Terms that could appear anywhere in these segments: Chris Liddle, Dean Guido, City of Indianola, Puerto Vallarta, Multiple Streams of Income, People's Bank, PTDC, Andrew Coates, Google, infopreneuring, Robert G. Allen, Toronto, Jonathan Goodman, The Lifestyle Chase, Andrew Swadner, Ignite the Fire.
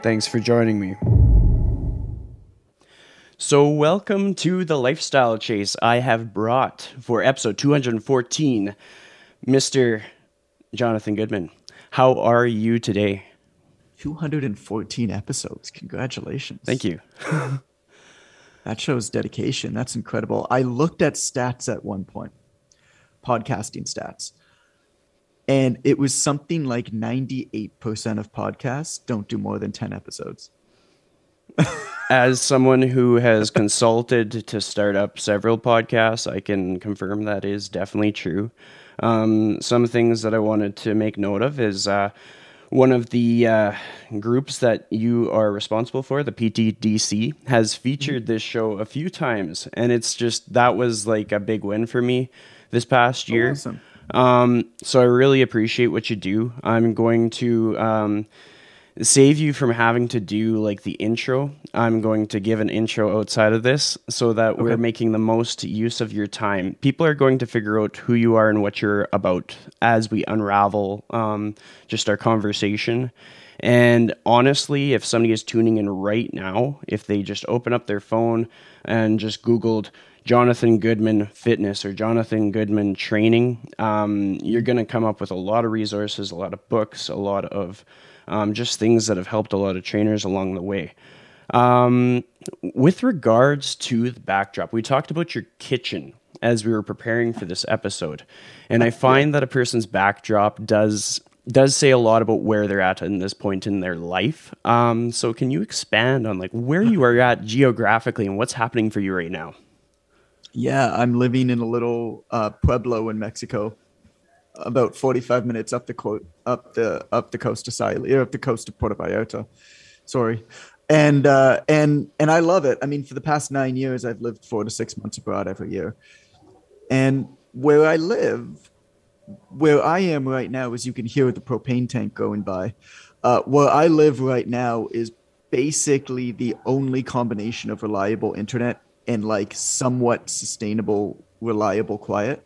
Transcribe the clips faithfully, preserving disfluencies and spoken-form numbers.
Thanks for joining me. So welcome to The Lifestyle Chase. I have brought for episode two hundred fourteen, Mister Jonathan Goodman. How are you today? two hundred fourteen episodes. Congratulations. Thank you. That shows dedication. That's incredible. I looked at stats at one point, podcasting stats. And it was something like ninety-eight percent of podcasts don't do more than ten episodes. As someone who has consulted to start up several podcasts, I can confirm that is definitely true. Um, some things that I wanted to make note of is uh, one of the uh, groups that you are responsible for, the P T D C, has featured this show a few times. And it's just, that was like a big win for me this past year. Awesome. Um, so I really appreciate what you do. I'm going to, um, save you from having to do like the intro. I'm going to give an intro outside of this so that okay. we're making the most use of your time. People are going to figure out who you are and what you're about as we unravel, um, just our conversation. And honestly, if somebody is tuning in right now, if they just open up their phone and just Googled Jonathan Goodman Fitness or Jonathan Goodman Training, um, you're going to come up with a lot of resources, a lot of books, a lot of um, just things that have helped a lot of trainers along the way. Um, with regards to the backdrop, we talked about your kitchen as we were preparing for this episode. And I find that a person's backdrop does... does say a lot about where they're at in this point in their life. Um, so can you expand on like where you are at geographically and what's happening for you right now? Yeah, I'm living in a little uh, pueblo in Mexico, about forty-five minutes up the co- up the up the coast of Sile, up the coast of Puerto Vallarta. Sorry, and uh, and and I love it. I mean, for the past nine years, I've lived four to six months abroad every year, and where I live. Where I am right now is you can hear the propane tank going by. Uh, where I live right now is basically the only combination of reliable internet and like somewhat sustainable, reliable quiet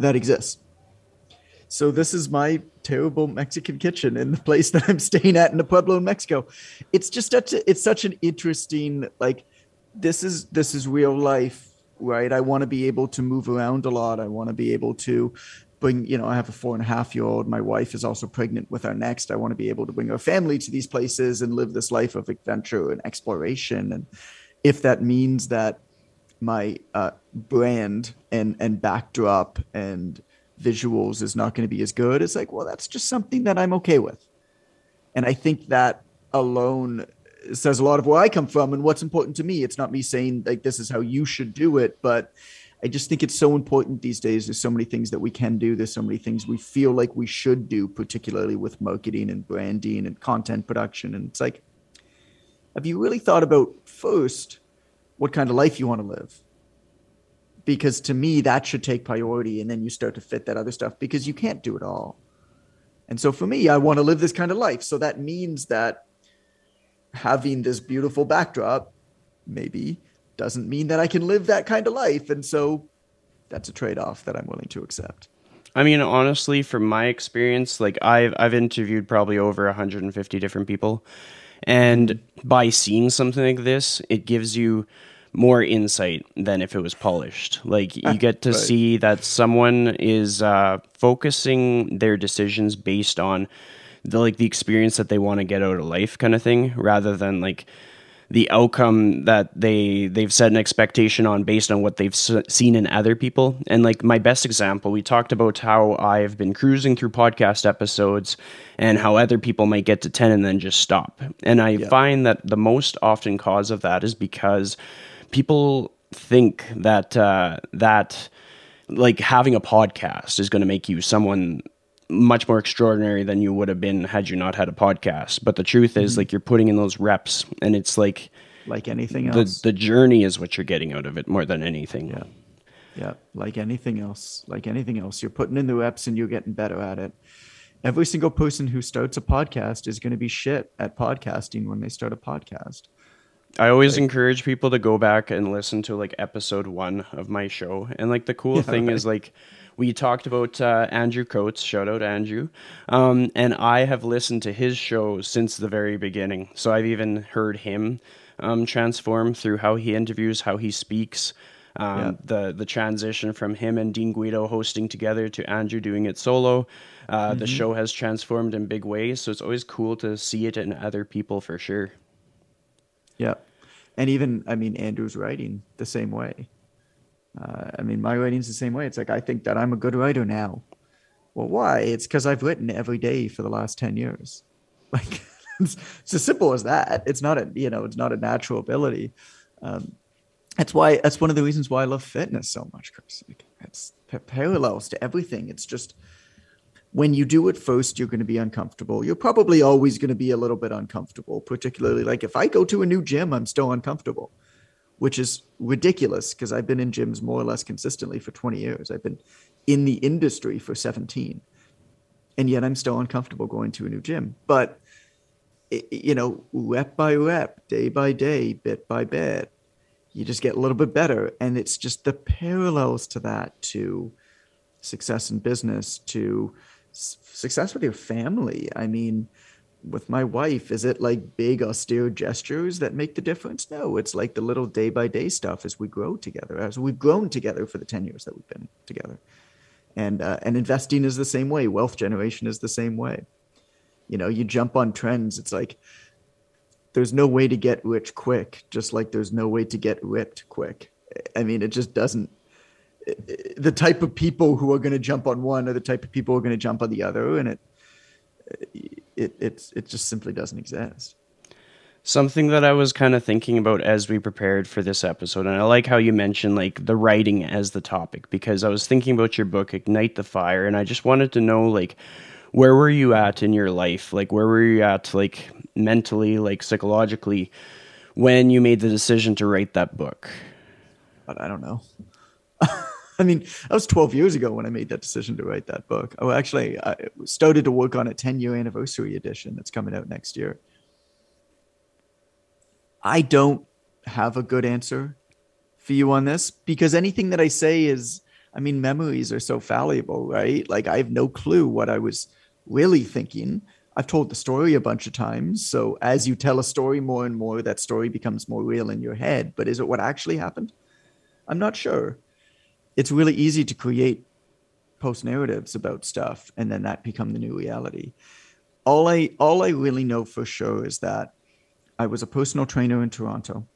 that exists. So this is my terrible Mexican kitchen in the place that I'm staying at in the pueblo in Mexico. It's just such a, it's such an interesting, like this is, this is real life, right? I want to be able to move around a lot. I want to be able to Bring, you know, I have a four and a half year old. My wife is also pregnant with our next. I want to be able to bring our family to these places and live this life of adventure and exploration. And if that means that my uh, brand and, and backdrop and visuals is not going to be as good, it's like, well, that's just something that I'm okay with. And I think that alone says a lot of where I come from and what's important to me. It's not me saying like, this is how you should do it, but I just think it's so important these days. There's so many things that we can do. There's so many things we feel like we should do, particularly with marketing and branding and content production. And it's like, have you really thought about first what kind of life you want to live? Because to me, that should take priority. And then you start to fit that other stuff because you can't do it all. And so for me, I want to live this kind of life. So that means that having this beautiful backdrop, maybe, doesn't mean that I can live that kind of life. And so that's a trade-off that I'm willing to accept. I mean, honestly, from my experience, like I've, I've interviewed probably over one hundred fifty different people. And by seeing something like this, it gives you more insight than if it was polished. Like you get to right. see that someone is uh, focusing their decisions based on the, like the experience that they want to get out of life kind of thing, rather than like, the outcome that they, they've set an expectation on based on what they've s- seen in other people. And like my best example, we talked about how I've been cruising through podcast episodes and how other people might get to ten and then just stop. And I yeah. find that the most often cause of that is because people think that, uh, that like having a podcast is going to make you someone much more extraordinary than you would have been had you not had a podcast. But the truth is, mm-hmm. like, you're putting in those reps, and it's like like anything else. The, the journey is what you're getting out of it more than anything. Yeah. Yeah. Like anything else, like anything else, you're putting in the reps and you're getting better at it. Every single person who starts a podcast is going to be shit at podcasting when they start a podcast. I always like, encourage people to go back and listen to like episode one of my show. And like the cool yeah, thing right. is like, we talked about uh, Andrew Coates, shout out Andrew. Um, and I have listened to his show since the very beginning. So I've even heard him um, transform through how he interviews, how he speaks, um, yeah. the, the transition from him and Dean Guido hosting together to Andrew doing it solo. Uh, mm-hmm. The show has transformed in big ways. So it's always cool to see it in other people for sure. Yeah. And even, I mean, Andrew's writing the same way. Uh, I mean, my writing's the same way. It's like, I think that I'm a good writer now. Well, why? It's because I've written every day for the last ten years. Like, it's, it's as simple as that. It's not a, you know, it's not a natural ability. Um, that's why, that's one of the reasons why I love fitness so much, Chris. Like, it's parallels to everything. It's just, when you do it first, you're going to be uncomfortable. You're probably always going to be a little bit uncomfortable, particularly like if I go to a new gym, I'm still uncomfortable, which is ridiculous because I've been in gyms more or less consistently for twenty years. I've been in the industry for seventeen, and yet I'm still uncomfortable going to a new gym. But, you know, rep by rep, day by day, bit by bit, you just get a little bit better. And it's just the parallels to that, to success in business, to success with your family. I mean, with my wife, is it like big austere gestures that make the difference? No, it's like the little day by day stuff as we grow together, as we've grown together for the ten years that we've been together. And, uh, and investing is the same way. Wealth generation is the same way. You know, you jump on trends. It's like, there's no way to get rich quick, just like there's no way to get ripped quick. I mean, it just doesn't. The type of people who are going to jump on one are the type of people who are going to jump on the other. And it, it, it's, it just simply doesn't exist. Something that I was kind of thinking about as we prepared for this episode. And I like how you mentioned like the writing as the topic, because I was thinking about your book, Ignite the Fire. And I just wanted to know, like, where were you at in your life? Like, where were you at, like mentally, like psychologically, when you made the decision to write that book? But I don't know. I mean, that was twelve years ago when I made that decision to write that book. Oh, actually, I started to work on a ten-year anniversary edition that's coming out next year. I don't have a good answer for you on this, because anything that I say is, I mean, memories are so fallible, right? Like, I have no clue what I was really thinking. I've told the story a bunch of times. So as you tell a story more and more, that story becomes more real in your head. But is it what actually happened? I'm not sure. It's really easy to create post narratives about stuff and then that become the new reality. All I, all I really know for sure is that I was a personal trainer in Toronto.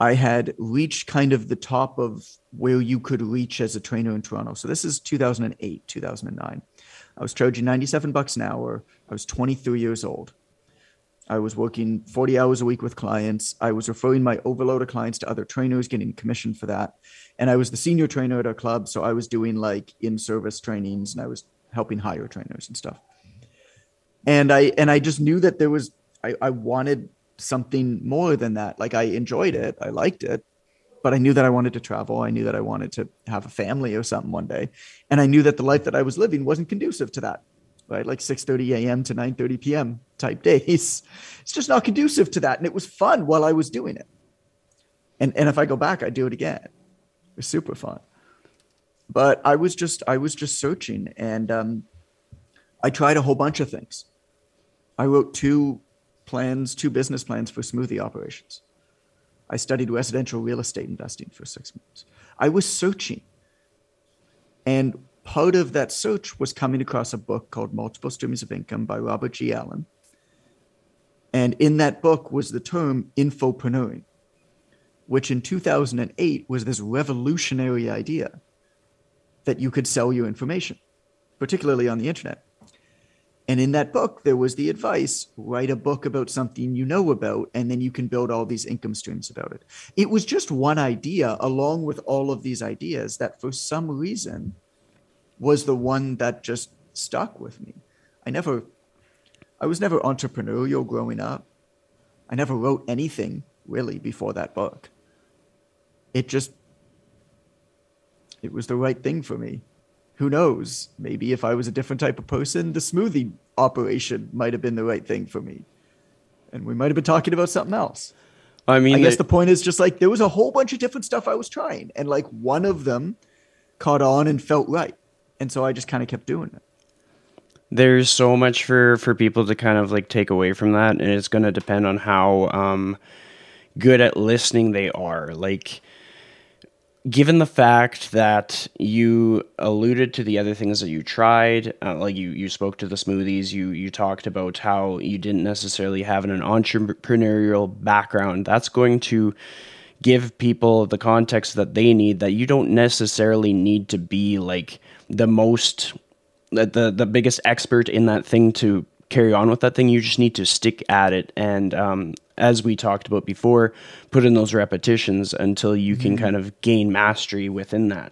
I had reached kind of the top of where you could reach as a trainer in Toronto. So this is two thousand eight, two thousand nine. I was charging ninety-seven bucks an hour. I was twenty-three years old. I was working forty hours a week with clients. I was referring my overload of clients to other trainers, getting commission for that. And I was the senior trainer at our club. So I was doing like in-service trainings and I was helping hire trainers and stuff. And I, and I just knew that there was, I, I wanted something more than that. Like, I enjoyed it. I liked it, but I knew that I wanted to travel. I knew that I wanted to have a family or something one day. And I knew that the life that I was living wasn't conducive to that. Right? Like six thirty a.m. to nine thirty p.m. type days. It's just not conducive to that. And it was fun while I was doing it. And and if I go back, I do it again. It was super fun. But I was just, I was just searching. And um, I tried a whole bunch of things. I wrote two plans, two business plans for smoothie operations. I studied residential real estate investing for six months. I was searching. And part of that search was coming across a book called Multiple Streams of Income by Robert G. Allen. And in that book was the term infopreneuring, which in two thousand eight was this revolutionary idea that you could sell your information, particularly on the internet. And in that book, there was the advice, write a book about something you know about, and then you can build all these income streams about it. It was just one idea along with all of these ideas that for some reason was the one that just stuck with me. I never, I was never entrepreneurial growing up. I never wrote anything really before that book. It just, it was the right thing for me. Who knows? Maybe if I was a different type of person, the smoothie operation might have been the right thing for me. And we might have been talking about something else. I mean, I guess the point is just like there was a whole bunch of different stuff I was trying. And like one of them caught on and felt right. And so I just kind of kept doing it. There's so much for, for people to kind of like take away from that. And it's going to depend on how um, good at listening they are. Like, given the fact that you alluded to the other things that you tried, uh, like you, you spoke to the smoothies, you you talked about how you didn't necessarily have an, an entrepreneurial background, that's going to give people the context that they need, that you don't necessarily need to be like the most, the, the biggest expert in that thing to carry on with that thing. You just need to stick at it and, um, as we talked about before, put in those repetitions until you can kind of gain mastery within that.